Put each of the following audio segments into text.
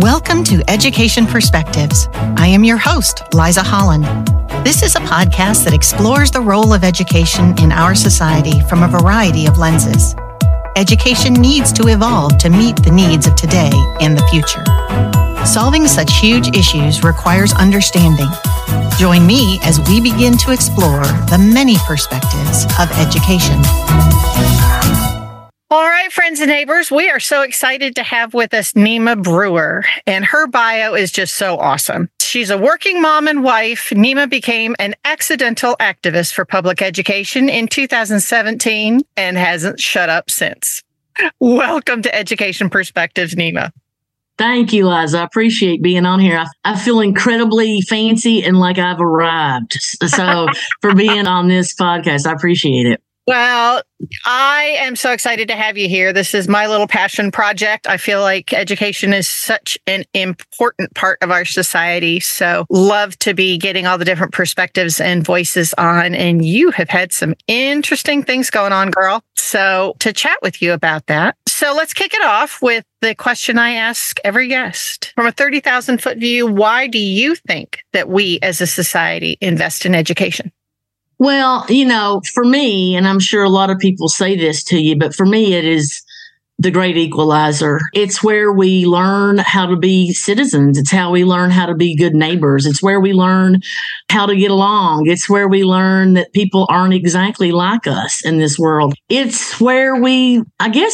Welcome to Education Perspectives. I am your host, Liza Holland. This is a podcast that explores the role of education in our society from a variety of lenses. Education needs to evolve to meet the needs of today and the future. Solving such huge issues requires understanding. Join me as we begin to explore the many perspectives of education. All right, friends and neighbors, we are so excited to have with us Nema Brewer, and her bio is just so awesome. She's a working mom and wife. Nema became an accidental activist for public education in 2017 and hasn't shut up since. Welcome to Education Perspectives, Nema. Thank you, Liza. I appreciate being on here. I feel incredibly fancy and like I've arrived. So for being on this podcast, I appreciate it. Well, I am so excited to have you here. This is my little passion project. I feel like education is such an important part of our society. So love to be getting all the different perspectives and voices on. And you have had some interesting things going on, girl. So to chat with you about that. So let's kick it off with the question I ask every guest. From a 30,000 foot view, why do you think that we as a society invest in education? Well, for me, and I'm sure a lot of people say this to you, but for me, it is the great equalizer. It's where we learn how to be citizens. It's how we learn how to be good neighbors. It's where we learn how to get along. It's where we learn that people aren't exactly like us in this world. It's where we,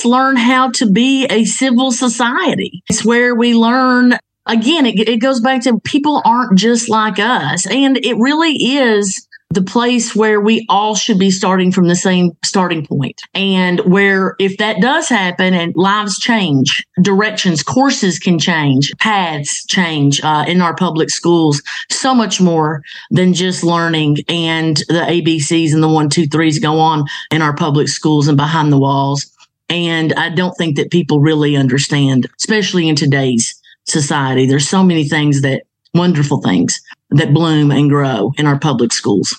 learn how to be a civil society. It's where we learn, again, it goes back to people aren't just like us. And it really is the place where we all should be starting from the same starting point. And where if that does happen and lives change, directions, courses can change, paths change in our public schools, so much more than just learning and the ABCs and the 1, 2, 3s go on in our public schools and behind the walls. And I don't think that people really understand, especially in today's society. There's so many wonderful things that bloom and grow in our public schools.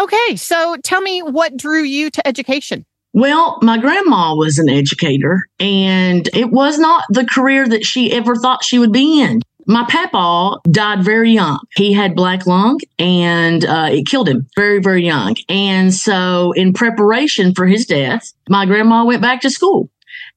Okay, so tell me, what drew you to education? Well, my grandma was an educator, and it was not the career that she ever thought she would be in. My papaw died very young. He had black lung, and it killed him very, very young. And so in preparation for his death, my grandma went back to school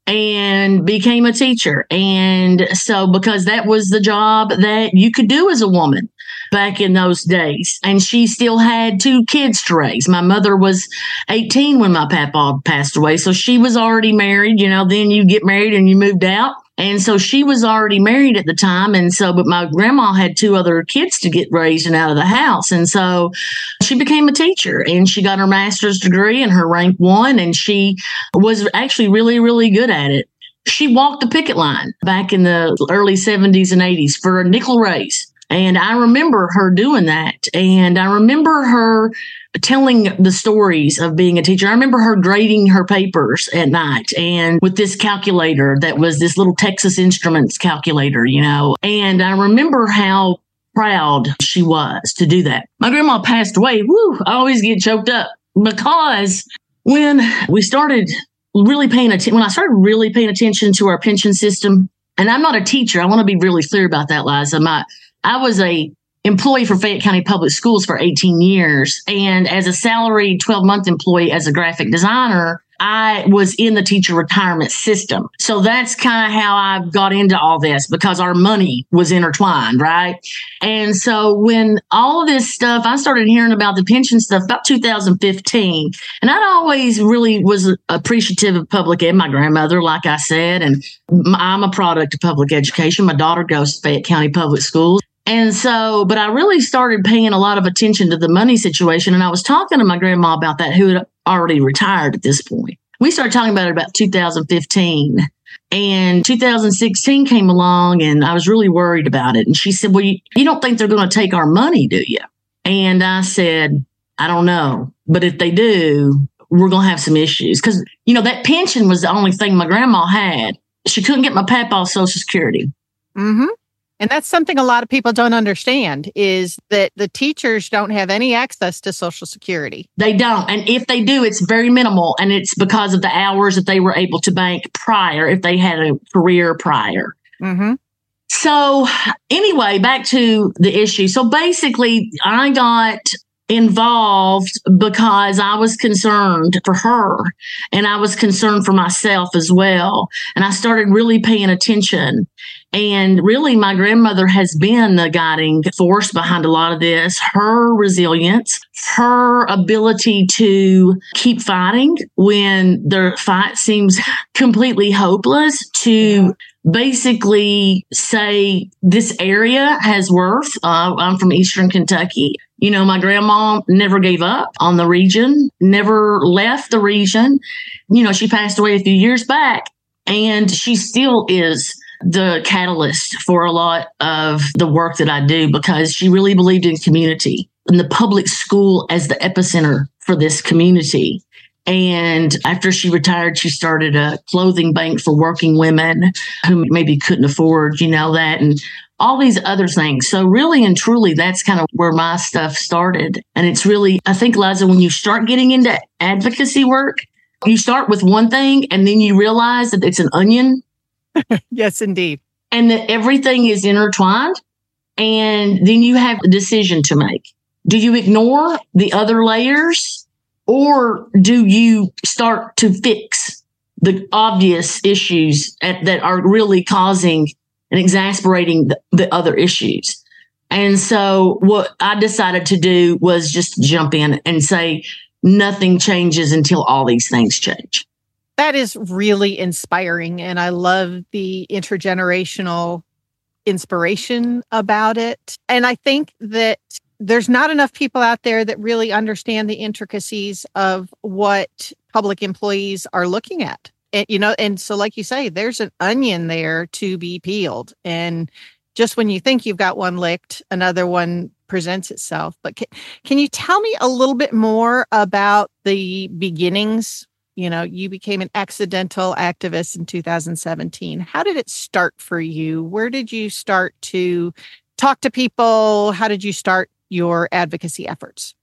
and became a teacher. And so because that was the job that you could do as a woman back in those days. And she still had 2 kids to raise. My mother was 18 when my papa passed away. So she was already married. Then you get married and you moved out. And so she was already married at the time. And so, but my grandma had 2 other kids to get raised and out of the house. And so she became a teacher, and she got her master's degree and her rank 1. And she was actually really, really good at it. She walked the picket line back in the early 70s and 80s for a nickel raise. And I remember her doing that. And I remember her telling the stories of being a teacher. I remember her grading her papers at night and with this calculator that was this little Texas Instruments calculator, And I remember how proud she was to do that. My grandma passed away. I always get choked up because when I started really paying attention to our pension system, and I'm not a teacher. I want to be really clear about that, Liza. I was a employee for Fayette County Public Schools for 18 years. And as a salaried 12-month employee as a graphic designer, I was in the teacher retirement system. So that's kind of how I got into all this, because our money was intertwined, right? And so when all of this stuff, I started hearing about the pension stuff about 2015. And I'd always really was appreciative of public ed, my grandmother, like I said, and I'm a product of public education. My daughter goes to Fayette County Public Schools. And so, but I really started paying a lot of attention to the money situation. And I was talking to my grandma about that, who had already retired at this point. We started talking about it about 2015. And 2016 came along, and I was really worried about it. And she said, well, you don't think they're going to take our money, do you? And I said, I don't know. But if they do, we're going to have some issues. Because, that pension was the only thing my grandma had. She couldn't get my papa's Social Security. Mm-hmm. And that's something a lot of people don't understand, is that the teachers don't have any access to Social Security. They don't. And if they do, it's very minimal. And it's because of the hours that they were able to bank prior, if they had a career prior. Mm-hmm. So anyway, back to the issue. So basically, I got involved because I was concerned for her, and I was concerned for myself as well. And I started really paying attention. And really, my grandmother has been the guiding force behind a lot of this. Her resilience, her ability to keep fighting when their fight seems completely hopeless, to basically say this area has worth. I'm from Eastern Kentucky. You know, my grandma never gave up on the region, never left the region. You know, she passed away a few years back, and she still is the catalyst for a lot of the work that I do, because she really believed in community and the public school as the epicenter for this community. And after she retired, she started a clothing bank for working women who maybe couldn't afford, you know, that and all these other things. So really and truly, that's kind of where my stuff started. And it's really, I think, Liza, when you start getting into advocacy work, you start with one thing and then you realize that it's an onion. Yes, indeed. And that everything is intertwined. And then you have a decision to make. Do you ignore the other layers, or do you start to fix the obvious issues that are really causing and exasperating the other issues? And so what I decided to do was just jump in and say, nothing changes until all these things change. That is really inspiring, and I love the intergenerational inspiration about it. And I think that there's not enough people out there that really understand the intricacies of what public employees are looking at. And, you know, and so like you say, there's an onion there to be peeled. And just when you think you've got one licked, another one presents itself. But can you tell me a little bit more about the beginnings? You know, you became an accidental activist in 2017. How did it start for you? Where did you start to talk to people? How did you start your advocacy efforts?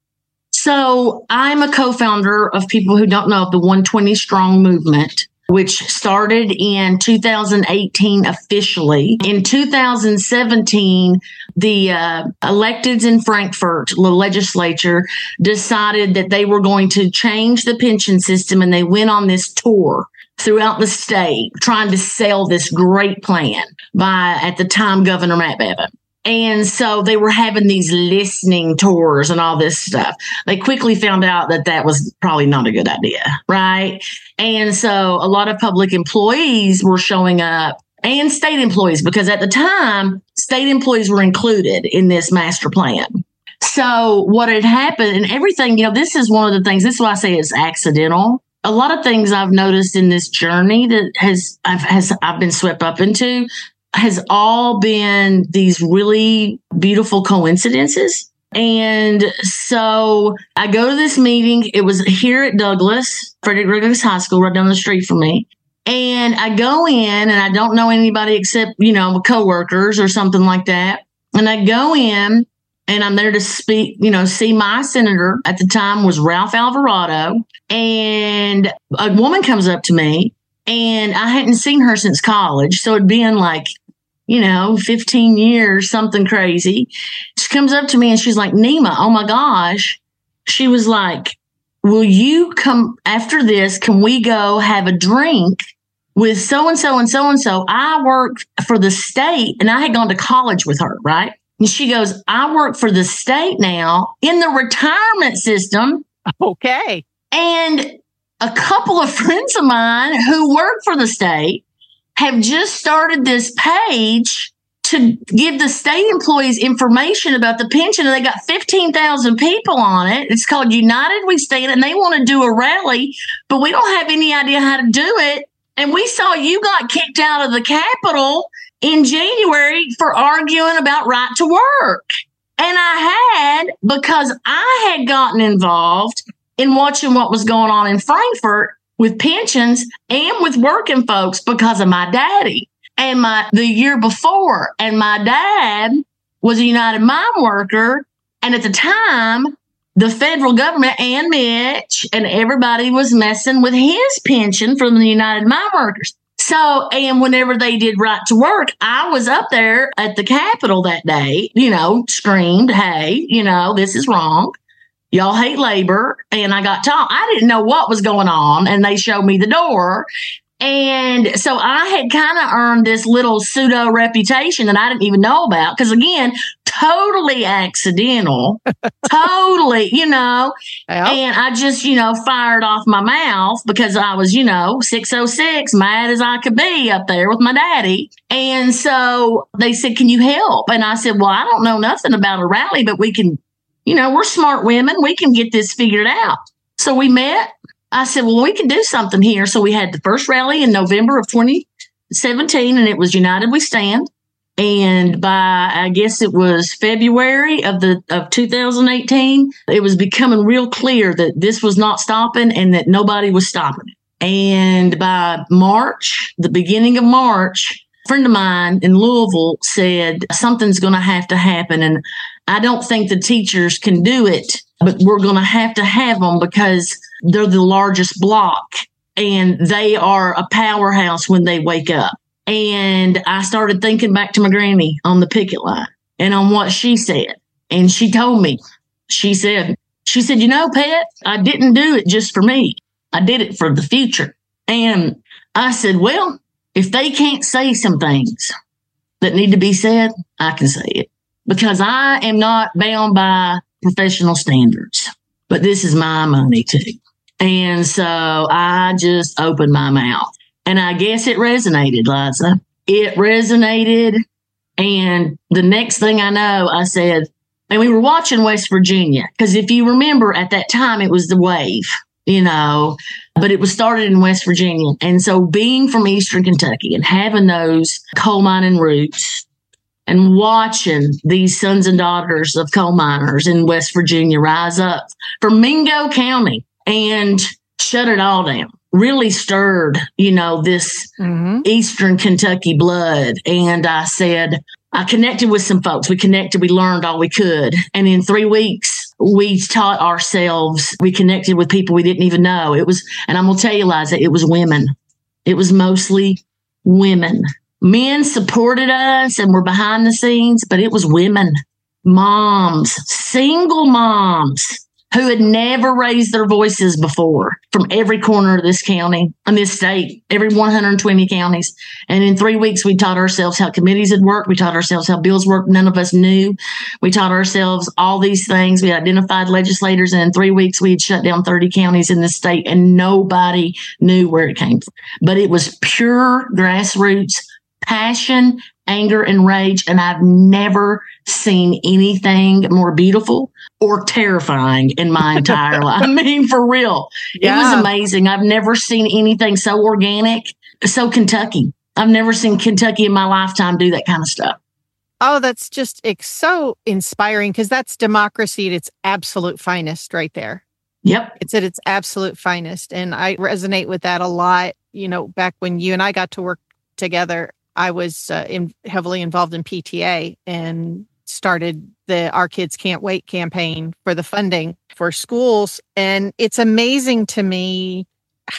So I'm a co-founder of, people who don't know, the 120 Strong movement, which started in 2018 officially. In 2017, the electeds in Frankfurt, the legislature, decided that they were going to change the pension system, and they went on this tour throughout the state trying to sell this great plan by, at the time, Governor Matt Bevin. And so they were having these listening tours and all this stuff. They quickly found out that that was probably not a good idea, right? And so a lot of public employees were showing up, and state employees, because at the time, state employees were included in this master plan. So what had happened, and everything, you know, this is one of the things, this is why I say it's accidental. A lot of things I've noticed in this journey that I've been swept up into has all been these really beautiful coincidences. And so I go to this meeting. It was here at Douglass, Frederick Douglass High School, right down the street from me. And I go in, and I don't know anybody except, you know, coworkers or something like that. And I go in, and I'm there to speak, you know, see my senator at the time was Ralph Alvarado. And a woman comes up to me, and I hadn't seen her since college. So it'd been like, you know, 15 years, something crazy. She comes up to me and she's like, Nema, oh my gosh. She was like, will you come after this? Can we go have a drink with so-and-so and so-and-so? I work for the state, and I had gone to college with her, right? And she goes, I work for the state now in the retirement system. Okay. And a couple of friends of mine who work for the state have just started this page to give the state employees information about the pension. And they got 15,000 people on it. It's called United We Stand, and they want to do a rally, but we don't have any idea how to do it. And we saw you got kicked out of the Capitol in January for arguing about right to work. And because I had gotten involved in watching what was going on in Frankfurt with pensions and with working folks because of my daddy and the year before. And my dad was a United Mine worker. And at the time, the federal government and Mitch and everybody was messing with his pension from the United Mine workers. So, and whenever they did Right to Work, I was up there at the Capitol that day, you know, screamed, hey, you know, this is wrong. Y'all hate labor. And I got taught, I didn't know what was going on. And they showed me the door. And so I had kind of earned this little pseudo reputation that I didn't even know about. Because again, totally accidental, totally, you know, yep. And I just, you know, fired off my mouth because I was, you know, 606, mad as I could be up there with my daddy. And so they said, can you help? And I said, well, I don't know nothing about a rally, but we can, you know, we're smart women. We can get this figured out. So we met. I said, well, we can do something here. So we had the first rally in November of 2017, and it was United We Stand. And by, I guess it was February of 2018, it was becoming real clear that this was not stopping and that nobody was stopping it. And by March, the beginning of March, a friend of mine in Louisville said, something's going to happen. And I don't think the teachers can do it, but we're going to have them because they're the largest block and they are a powerhouse when they wake up. And I started thinking back to my granny on the picket line and on what she said. And she told me, she said, you know, Pet, I didn't do it just for me. I did it for the future. And I said, well, if they can't say some things that need to be said, I can say it because I am not bound by professional standards, but this is my money too. And so I just opened my mouth. And I guess it resonated, Liza. It resonated. And the next thing I know, I said, and we were watching West Virginia, because if you remember at that time, it was the wave, you know, but it was started in West Virginia. And so being from Eastern Kentucky and having those coal mining roots and watching these sons and daughters of coal miners in West Virginia rise up from Mingo County and shut it all down. Really stirred, you know, this Eastern Kentucky blood. And I said, I connected with some folks. We connected, we learned all we could. And in 3 weeks, we taught ourselves. We connected with people we didn't even know. It was, and I'm going to tell you, Liza, it was women. It was mostly women. Men supported us and were behind the scenes, but it was women, moms, single moms, who had never raised their voices before from every corner of this county and this state, every 120 counties. And in 3 weeks, we taught ourselves how committees had worked. We taught ourselves how bills worked. None of us knew. We taught ourselves all these things. We identified legislators. And in 3 weeks, we had shut down 30 counties in this state and nobody knew where it came from. But it was pure grassroots passion, anger, and rage. And I've never seen anything more beautiful or terrifying in my entire life. I mean, for real. Yeah. It was amazing. I've never seen anything so organic, so Kentucky. I've never seen Kentucky in my lifetime do that kind of stuff. Oh, that's just, it's so inspiring because that's democracy at its absolute finest right there. Yep. It's at its absolute finest. And I resonate with that a lot. You know, back when you and I got to work together, I was heavily involved in PTA and started the Our Kids Can't Wait campaign for the funding for schools. And it's amazing to me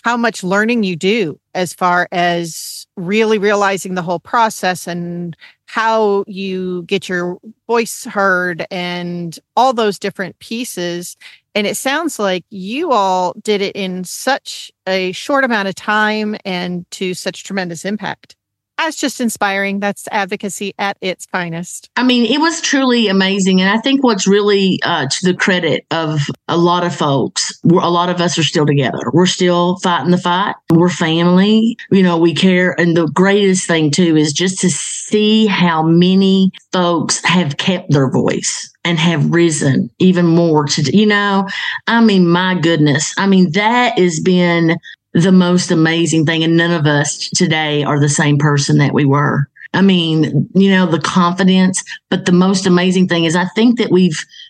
how much learning you do as far as really realizing the whole process and how you get your voice heard and all those different pieces. And it sounds like you all did it in such a short amount of time and to such tremendous impact. That's just inspiring. That's advocacy at its finest. I mean, it was truly amazing. And I think what's really to the credit of a lot of folks, a lot of us are still together. We're still fighting the fight. We're family. You know, we care. And the greatest thing, too, is just to see how many folks have kept their voice and have risen even more to, you know, I mean, my goodness. I mean, that has been the most amazing thing. And none of us today are the same person that we were. I mean, you know, the confidence, but the most amazing thing is I think that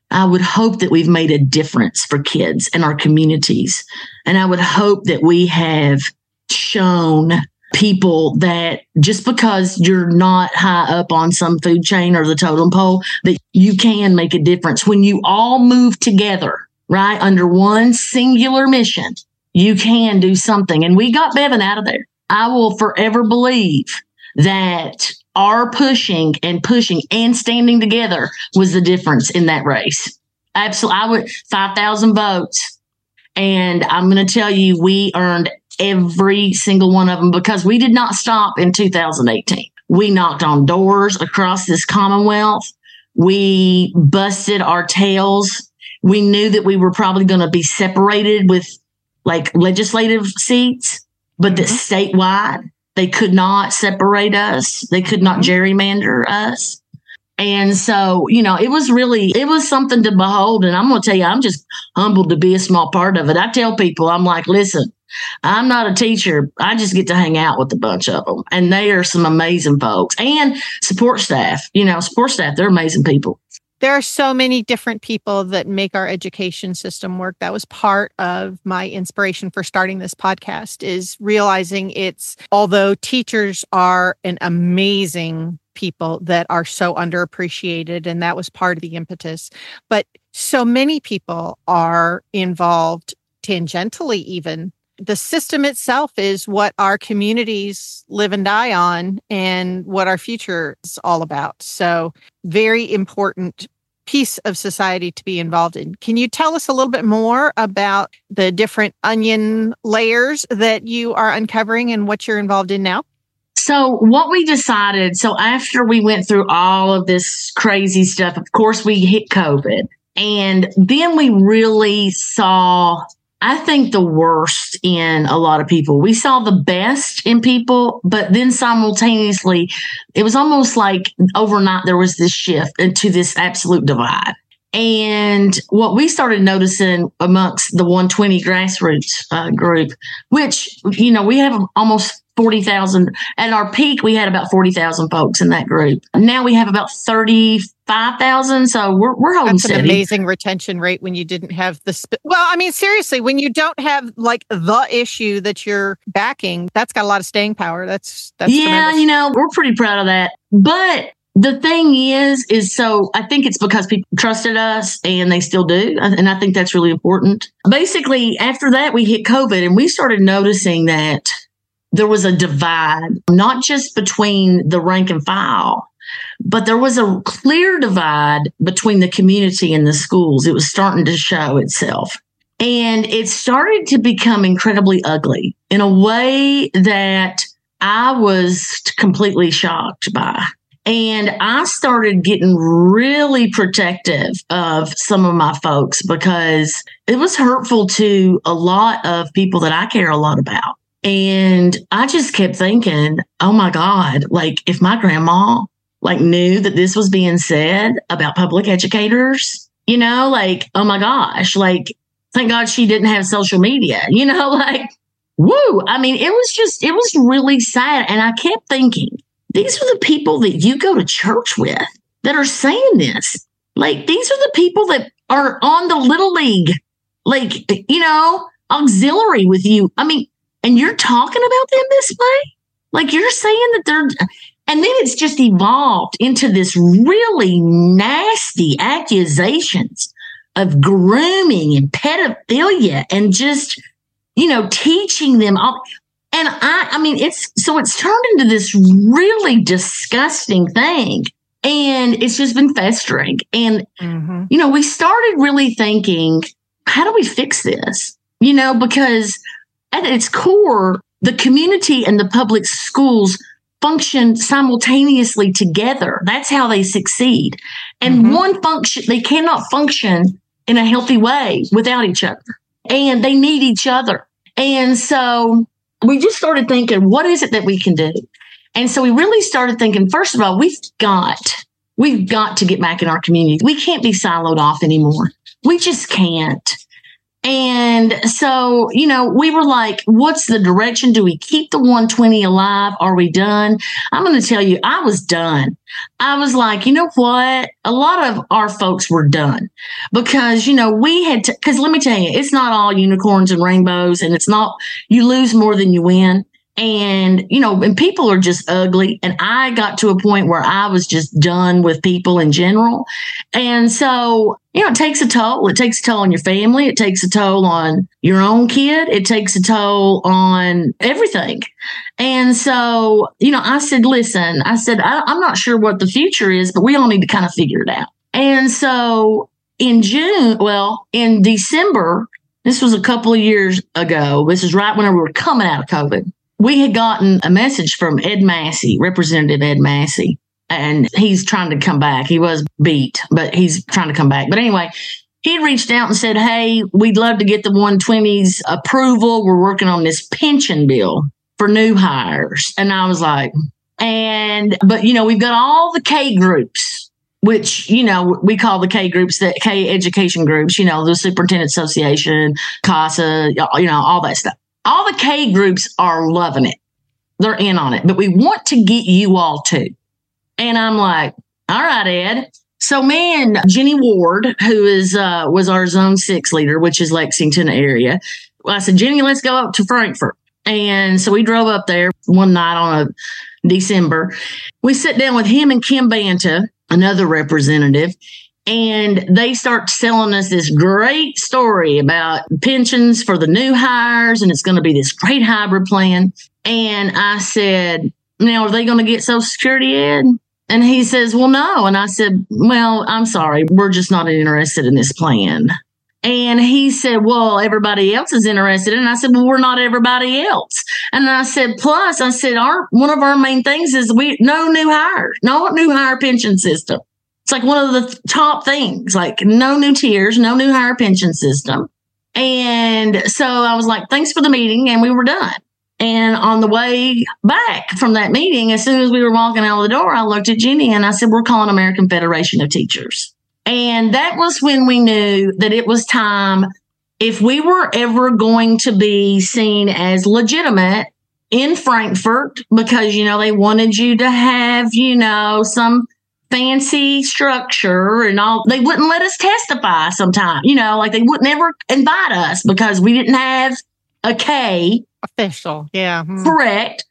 I would hope that we've made a difference for kids in our communities. And I would hope that we have shown people that just because you're not high up on some food chain or the totem pole, that you can make a difference when you all move together, right? Under one singular mission. You can do something. And we got Bevin out of there. I will forever believe that our pushing and standing together was the difference in that race. Absolutely. I would 5,000 votes. And I'm going to tell you, we earned every single one of them because we did not stop in 2018. We knocked on doors across this Commonwealth. We busted our tails. We knew that we were probably going to be separated with like legislative seats, but that statewide, they could not separate us. They could not gerrymander us. And so, you know, it was something to behold. And I'm going to tell you, I'm just humbled to be a small part of it. I tell people, I'm like, listen, I'm not a teacher. I just get to hang out with a bunch of them. And they are some amazing folks and support staff, they're amazing people. There are so many different people that make our education system work. That was part of my inspiration for starting this podcast, is realizing although teachers are an amazing people that are so underappreciated, and that was part of the impetus. But so many people are involved tangentially even. The system itself is what our communities live and die on and what our future is all about. So very important piece of society to be involved in. Can you tell us a little bit more about the different onion layers that you are uncovering and what you're involved in now? So what we decided, after we went through all of this crazy stuff, of course, we hit COVID. And then we really saw, I think, the worst in a lot of people. We saw the best in people, but then simultaneously, it was almost like overnight there was this shift into this absolute divide. And what we started noticing amongst the 120 grassroots group, which, we have almost 40,000. At our peak, we had about 40,000 folks in that group. Now we have about 35,000. So we're holding steady. That's an amazing retention rate when you didn't have the... seriously, when you don't have like the issue that you're backing, that's got a lot of staying power. That's tremendous. We're pretty proud of that. But the thing is so I think it's because people trusted us and they still do. And I think that's really important. Basically, after that, we hit COVID and we started noticing that there was a divide, not just between the rank and file, but there was a clear divide between the community and the schools. It was starting to show itself. And it started to become incredibly ugly in a way that I was completely shocked by. And I started getting really protective of some of my folks because it was hurtful to a lot of people that I care a lot about. And I just kept thinking, oh my God, like if my grandma knew that this was being said about public educators, oh my gosh, thank God she didn't have social media, woo. It was really sad. And I kept thinking, these are the people that you go to church with that are saying this. These are the people that are on the Little League, auxiliary with you. And you're talking about them this way? You're saying that they're... And then it's just evolved into this really nasty accusations of grooming and pedophilia and just, teaching them all. And it's turned into this really disgusting thing. And it's just been festering. And, we started really thinking, how do we fix this? Because... At its core, the community and the public schools function simultaneously together. That's how they succeed. And one function, they cannot function in a healthy way without each other. And they need each other. And so we just started thinking, what is it that we can do? And so we really started thinking, first of all, we've got to get back in our community. We can't be siloed off anymore. We just can't. And so, we were like, what's the direction? Do we keep the 120 alive? Are we done? I'm going to tell you, I was done. I was like, what? A lot of our folks were done because, we had to, because let me tell you, it's not all unicorns and rainbows and it's not, you lose more than you win. And, you know, and people are just ugly. And I got to a point where I was just done with people in general. And so, you know, it takes a toll. It takes a toll on your family. It takes a toll on your own kid. It takes a toll on everything. And so, you know, I said, listen, I'm not sure what the future is, but we all need to kind of figure it out. And so in December, this was a couple of years ago. This is right when we were coming out of COVID. We had gotten a message from Ed Massey, Representative Ed Massey, and he's trying to come back. He was beat, but he's trying to come back. But anyway, he reached out and said, hey, we'd love to get the 120's approval. We're working on this pension bill for new hires. And I was like, but, you know, we've got all the K groups, which, you know, we call the K groups, the K education groups, you know, the Superintendent Association, CASA, you know, all that stuff. All the K groups are loving it. They're in on it. But we want to get you all too. And I'm like, all right, Ed. So me and Jenny Ward, who was our Zone 6 leader, which is Lexington area. Well, I said, Jenny, let's go up to Frankfort. And so we drove up there one night on December. We sit down with him and Kim Banta, another representative. And they start selling us this great story about pensions for the new hires, and it's going to be this great hybrid plan. And I said, now, are they going to get Social Security, Ed? And he says, well, no. And I said, well, I'm sorry, we're just not interested in this plan. And he said, well, everybody else is interested. And I said, well, we're not everybody else. And I said, plus, I said, one of our main things is no new hire pension system. It's like one of the top things, like no new tiers, no new higher pension system. And so I was like, thanks for the meeting. And we were done. And on the way back from that meeting, as soon as we were walking out of the door, I looked at Jenny and I said, we're calling American Federation of Teachers. And that was when we knew that it was time, if we were ever going to be seen as legitimate in Frankfort, because, you know, they wanted you to have, you know, some fancy structure and all. They wouldn't let us testify sometimes, you know, like they wouldn't ever invite us because we didn't have a K. Official, yeah. Correct.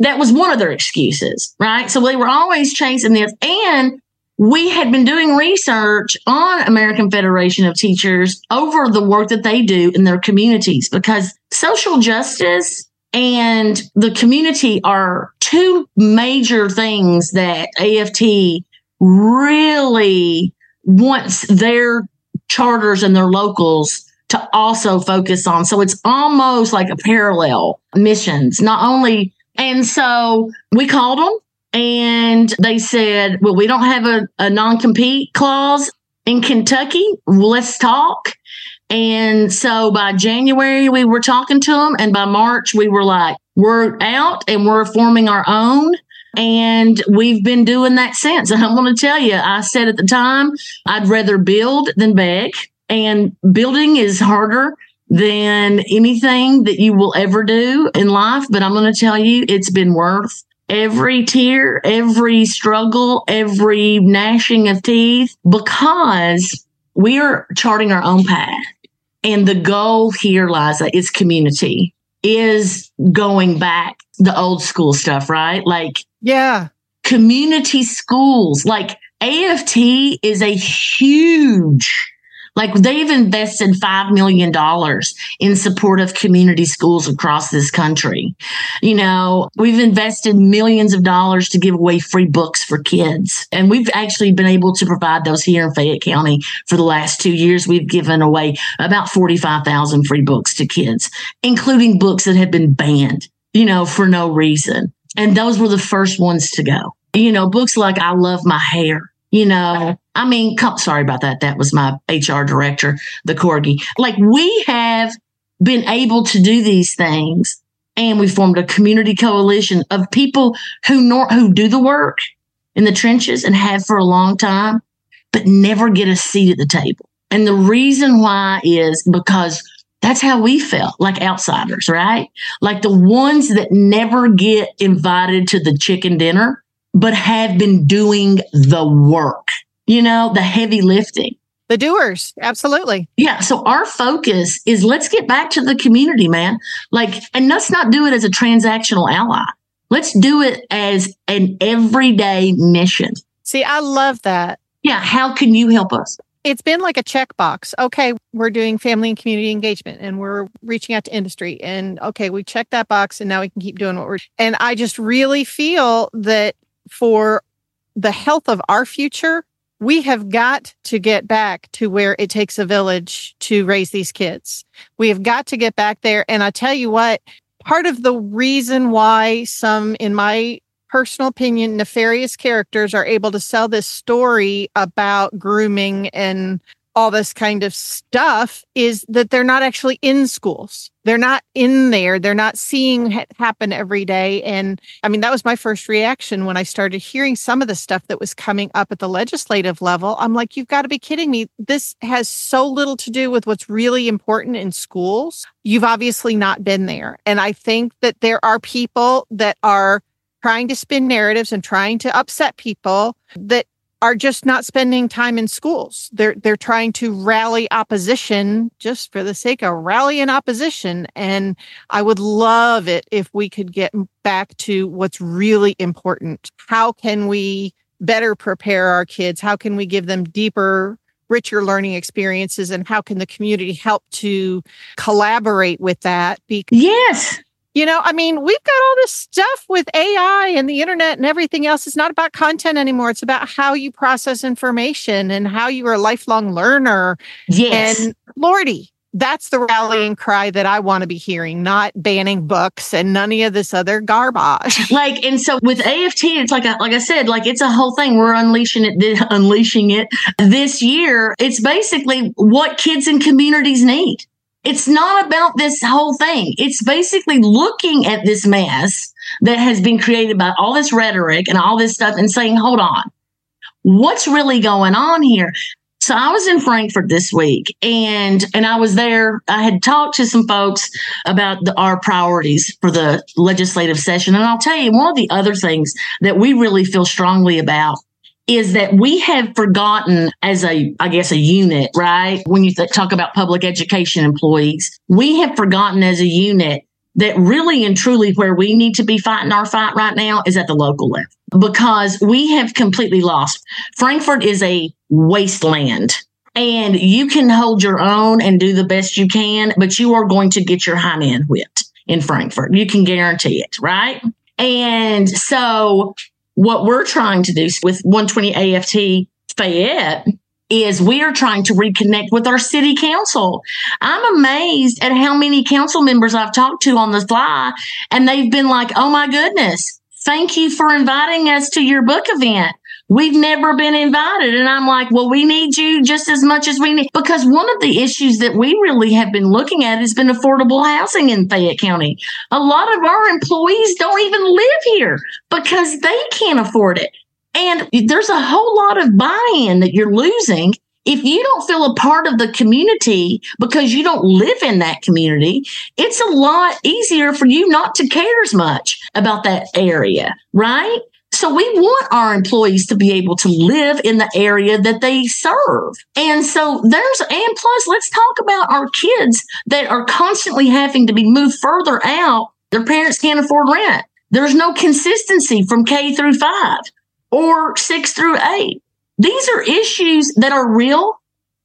That was one of their excuses, right? So they were always chasing this. And we had been doing research on American Federation of Teachers over the work that they do in their communities, because social justice and the community are two major things that AFT really wants their charters and their locals to also focus on. So it's almost like a parallel missions, not only. And so we called them and they said, well, we don't have a non-compete clause in Kentucky. Let's talk. And so by January, we were talking to them. And by March, we were like, we're out and we're forming our own. And we've been doing that since. And I'm going to tell you, I said at the time, I'd rather build than beg. And building is harder than anything that you will ever do in life. But I'm going to tell you, it's been worth every tear, every struggle, every gnashing of teeth, because we are charting our own path. And the goal here, Liza, is community, is going back the old school stuff, right? Like, yeah, community schools, like AFT is a huge, like they've invested $5 million in support of community schools across this country. You know, we've invested millions of dollars to give away free books for kids. And we've actually been able to provide those here in Fayette County for the last 2 years. We've given away about 45,000 free books to kids, including books that have been banned, you know, for no reason. And those were the first ones to go. You know, books like I Love My Hair. You know, I mean, sorry about that. That was my HR director, the Corgi. Like, we have been able to do these things, and we formed a community coalition of people who do the work in the trenches and have for a long time, but never get a seat at the table. And the reason why is because that's how we felt, like outsiders, right? Like the ones that never get invited to the chicken dinner, but have been doing the work, you know, the heavy lifting. The doers. Absolutely. Yeah. So our focus is let's get back to the community, man. And let's not do it as a transactional ally. Let's do it as an everyday mission. See, I love that. Yeah. How can you help us? It's been like a checkbox. Okay, we're doing family and community engagement and we're reaching out to industry. And okay, we checked that box and now we can keep doing what we're doing. And I just really feel that for the health of our future, we have got to get back to where it takes a village to raise these kids. We have got to get back there. And I tell you what, part of the reason why some, in my personal opinion, nefarious characters are able to sell this story about grooming and all this kind of stuff is that they're not actually in schools. They're not in there. They're not seeing it happen every day. And I mean, that was my first reaction when I started hearing some of the stuff that was coming up at the legislative level. I'm like, you've got to be kidding me. This has so little to do with what's really important in schools. You've obviously not been there. And I think that there are people that are trying to spin narratives and trying to upset people that are just not spending time in schools. They're trying to rally opposition just for the sake of rallying opposition. And I would love it if we could get back to what's really important. How can we better prepare our kids? How can we give them deeper, richer learning experiences? And how can the community help to collaborate with that? Yes. You know, I mean, we've got all this stuff with AI and the internet and everything else. It's not about content anymore. It's about how you process information and how you are a lifelong learner. Yes. And Lordy, that's the rallying cry that I want to be hearing, not banning books and none of this other garbage. And so with AFT, it's like I said, it's a whole thing. We're unleashing it this year. It's basically what kids and communities need. It's not about this whole thing. It's basically looking at this mess that has been created by all this rhetoric and all this stuff and saying, hold on, what's really going on here? So I was in Frankfurt this week and I was there. I had talked to some folks about our priorities for the legislative session. And I'll tell you, one of the other things that we really feel strongly about is that we have forgotten as a unit, right? When you talk about public education employees, we have forgotten as a unit that really and truly where we need to be fighting our fight right now is at the local level, because we have completely lost. Frankfurt is a wasteland and you can hold your own and do the best you can, but you are going to get your hind end whipped in Frankfurt. You can guarantee it, right? And so what we're trying to do with 120 AFT Fayette is we are trying to reconnect with our city council. I'm amazed at how many council members I've talked to on the fly, and they've been like, oh, my goodness, thank you for inviting us to your book event. We've never been invited. And I'm like, well, we need you just as much as we need. Because one of the issues that we really have been looking at has been affordable housing in Fayette County. A lot of our employees don't even live here because they can't afford it. And there's a whole lot of buy-in that you're losing if you don't feel a part of the community because you don't live in that community. It's a lot easier for you not to care as much about that area, right? So we want our employees to be able to live in the area that they serve. And so plus let's talk about our kids that are constantly having to be moved further out. Their parents can't afford rent. There's no consistency from K-5 or 6-8. These are issues that are real,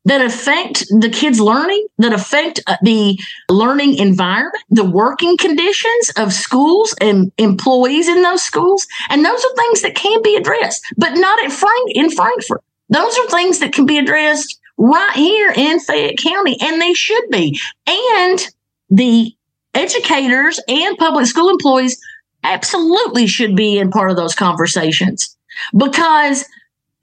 that affect the kids' learning, that affect the learning environment, the working conditions of schools and employees in those schools. And those are things that can be addressed, but not in Frankfurt. Those are things that can be addressed right here in Fayette County, and they should be. And the educators and public school employees absolutely should be in part of those conversations, because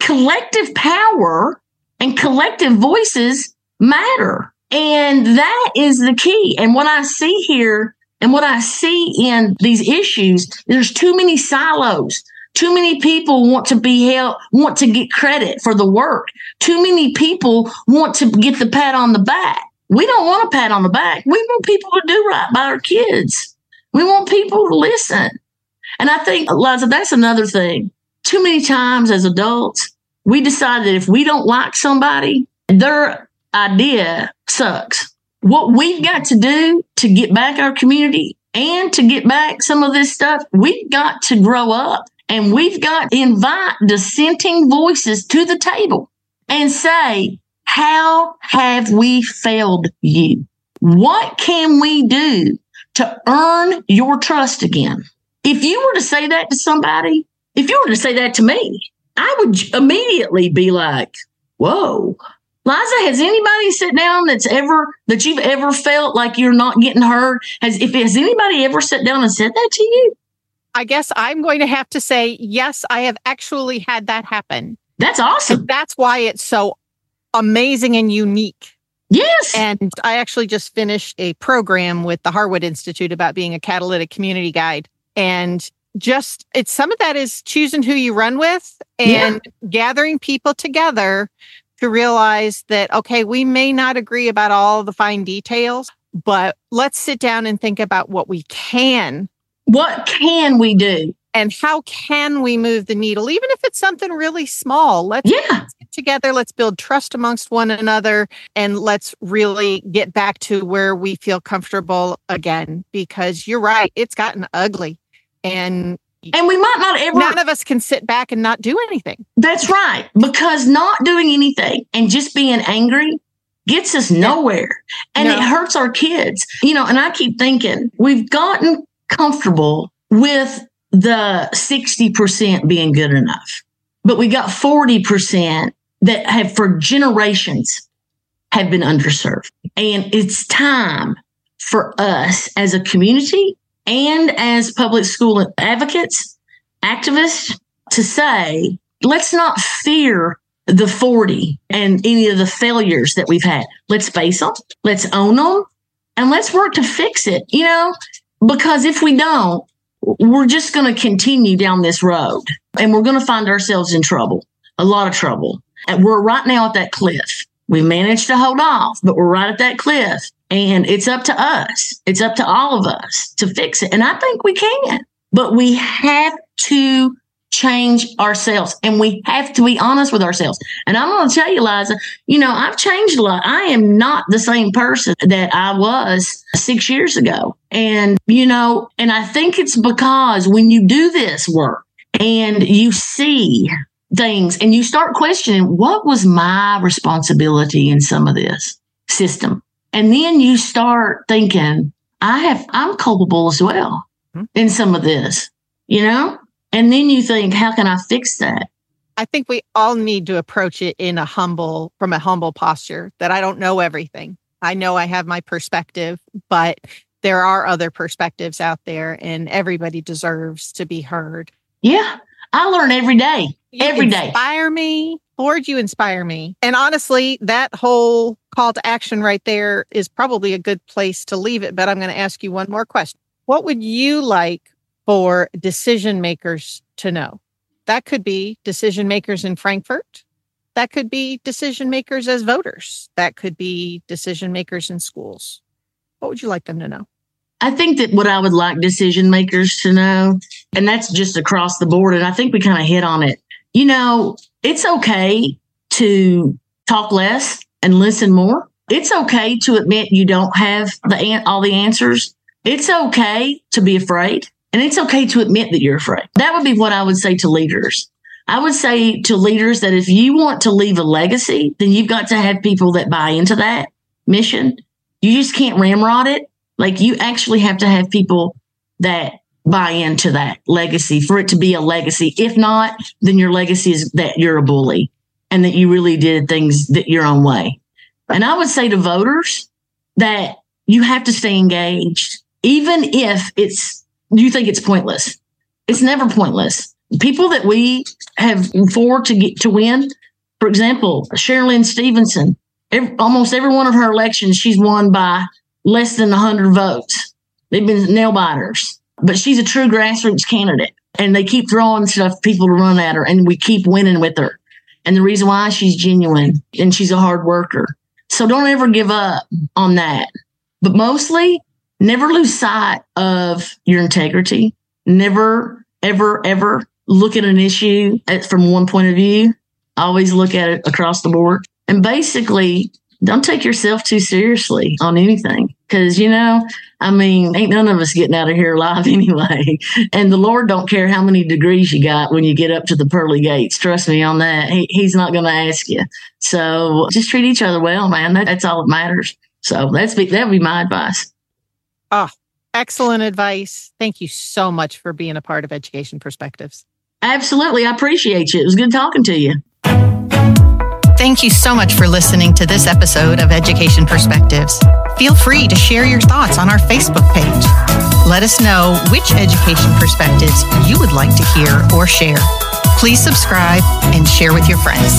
collective power and collective voices matter. And that is the key. And what I see here and what I see in these issues, there's too many silos. Too many people want to get credit for the work. Too many people want to get the pat on the back. We don't want a pat on the back. We want people to do right by our kids. We want people to listen. And I think, Liza, that's another thing. Too many times as adults, we decide that if we don't like somebody, Their idea sucks. What we've got to do to get back our community and to get back some of this stuff, we've got to grow up and we've got to invite dissenting voices to the table and say, how have we failed you? What can we do to earn your trust again? If you were to say that to somebody, if you were to say that to me, I would immediately be like, whoa, Liza, has anybody sat down that you've ever felt like you're not getting heard? Has anybody ever sat down and said that to you? I guess I'm going to have to say, yes, I have actually had that happen. That's awesome. And that's why it's so amazing and unique. Yes. And I actually just finished a program with the Harwood Institute about being a catalytic community guide. And just it's some of that is choosing who you run with and gathering people together to realize that, okay, we may not agree about all the fine details, but let's sit down and think about what we can. What can we do? And how can we move the needle? Even if it's something really small, let's get together. Let's build trust amongst one another. And let's really get back to where we feel comfortable again, because you're right. It's gotten ugly. And we might not ever. None of us can sit back and not do anything. That's right. Because not doing anything and just being angry gets us nowhere. And it hurts our kids. You know, and I keep thinking we've gotten comfortable with the 60% being good enough, but we got 40% that have for generations have been underserved. And it's time for us as a community and as public school advocates, activists to say, let's not fear the 40 and any of the failures that we've had. Let's face them, let's own them, and let's work to fix it, you know, because if we don't, we're just going to continue down this road and we're going to find ourselves in trouble, a lot of trouble. And we're right now at that cliff. We managed to hold off, but we're right at that cliff. And it's up to us. It's up to all of us to fix it. And I think we can, but we have to change ourselves and we have to be honest with ourselves. And I'm going to tell you, Liza, you know, I've changed a lot. I am not the same person that I was 6 years ago. And, you know, and I think it's because when you do this work and you see things and you start questioning, what was my responsibility in some of this system? And then you start thinking, I'm culpable as well in some of this, you know? And then you think, how can I fix that? I think we all need to approach it from a humble posture that I don't know everything. I know I have my perspective, but there are other perspectives out there and everybody deserves to be heard. Yeah. I learn every day, every day. Inspire me. Lord, you inspire me. And honestly, that whole call to action right there is probably a good place to leave it. But I'm going to ask you one more question. What would you like for decision makers to know? That could be decision makers in Frankfurt. That could be decision makers as voters. That could be decision makers in schools. What would you like them to know? I think that what I would like decision makers to know, and that's just across the board, and I think we kind of hit on it. You know, it's okay to talk less and listen more. It's okay to admit you don't have all the answers. It's okay to be afraid. And it's okay to admit that you're afraid. That would be what I would say to leaders. I would say to leaders that if you want to leave a legacy, then you've got to have people that buy into that mission. You just can't ramrod it. Like you actually have to have people that buy into that legacy for it to be a legacy. If not, then your legacy is that you're a bully and that you really did things that your own way. And I would say to voters that you have to stay engaged, even if you think it's pointless. It's never pointless. People that we have for to get to win, for example, Sherilyn Stevenson, almost every one of her elections, she's won by less than 100 votes. They've been nail biters, but she's a true grassroots candidate and they keep throwing people to run at her and we keep winning with her. And the reason why she's genuine and she's a hard worker. So don't ever give up on that. But mostly, never lose sight of your integrity. Never, ever, ever look at an issue from one point of view. Always look at it across the board. And basically, don't take yourself too seriously on anything. Because, you know, I mean, ain't none of us getting out of here alive anyway. And the Lord don't care how many degrees you got when you get up to the pearly gates. Trust me on that. He's not going to ask you. So just treat each other well, man. That's all that matters. So that'd be my advice. Ah, excellent advice. Thank you so much for being a part of Education Perspectives. Absolutely. I appreciate you. It was good talking to you. Thank you so much for listening to this episode of Education Perspectives. Feel free to share your thoughts on our Facebook page. Let us know which education perspectives you would like to hear or share. Please subscribe and share with your friends.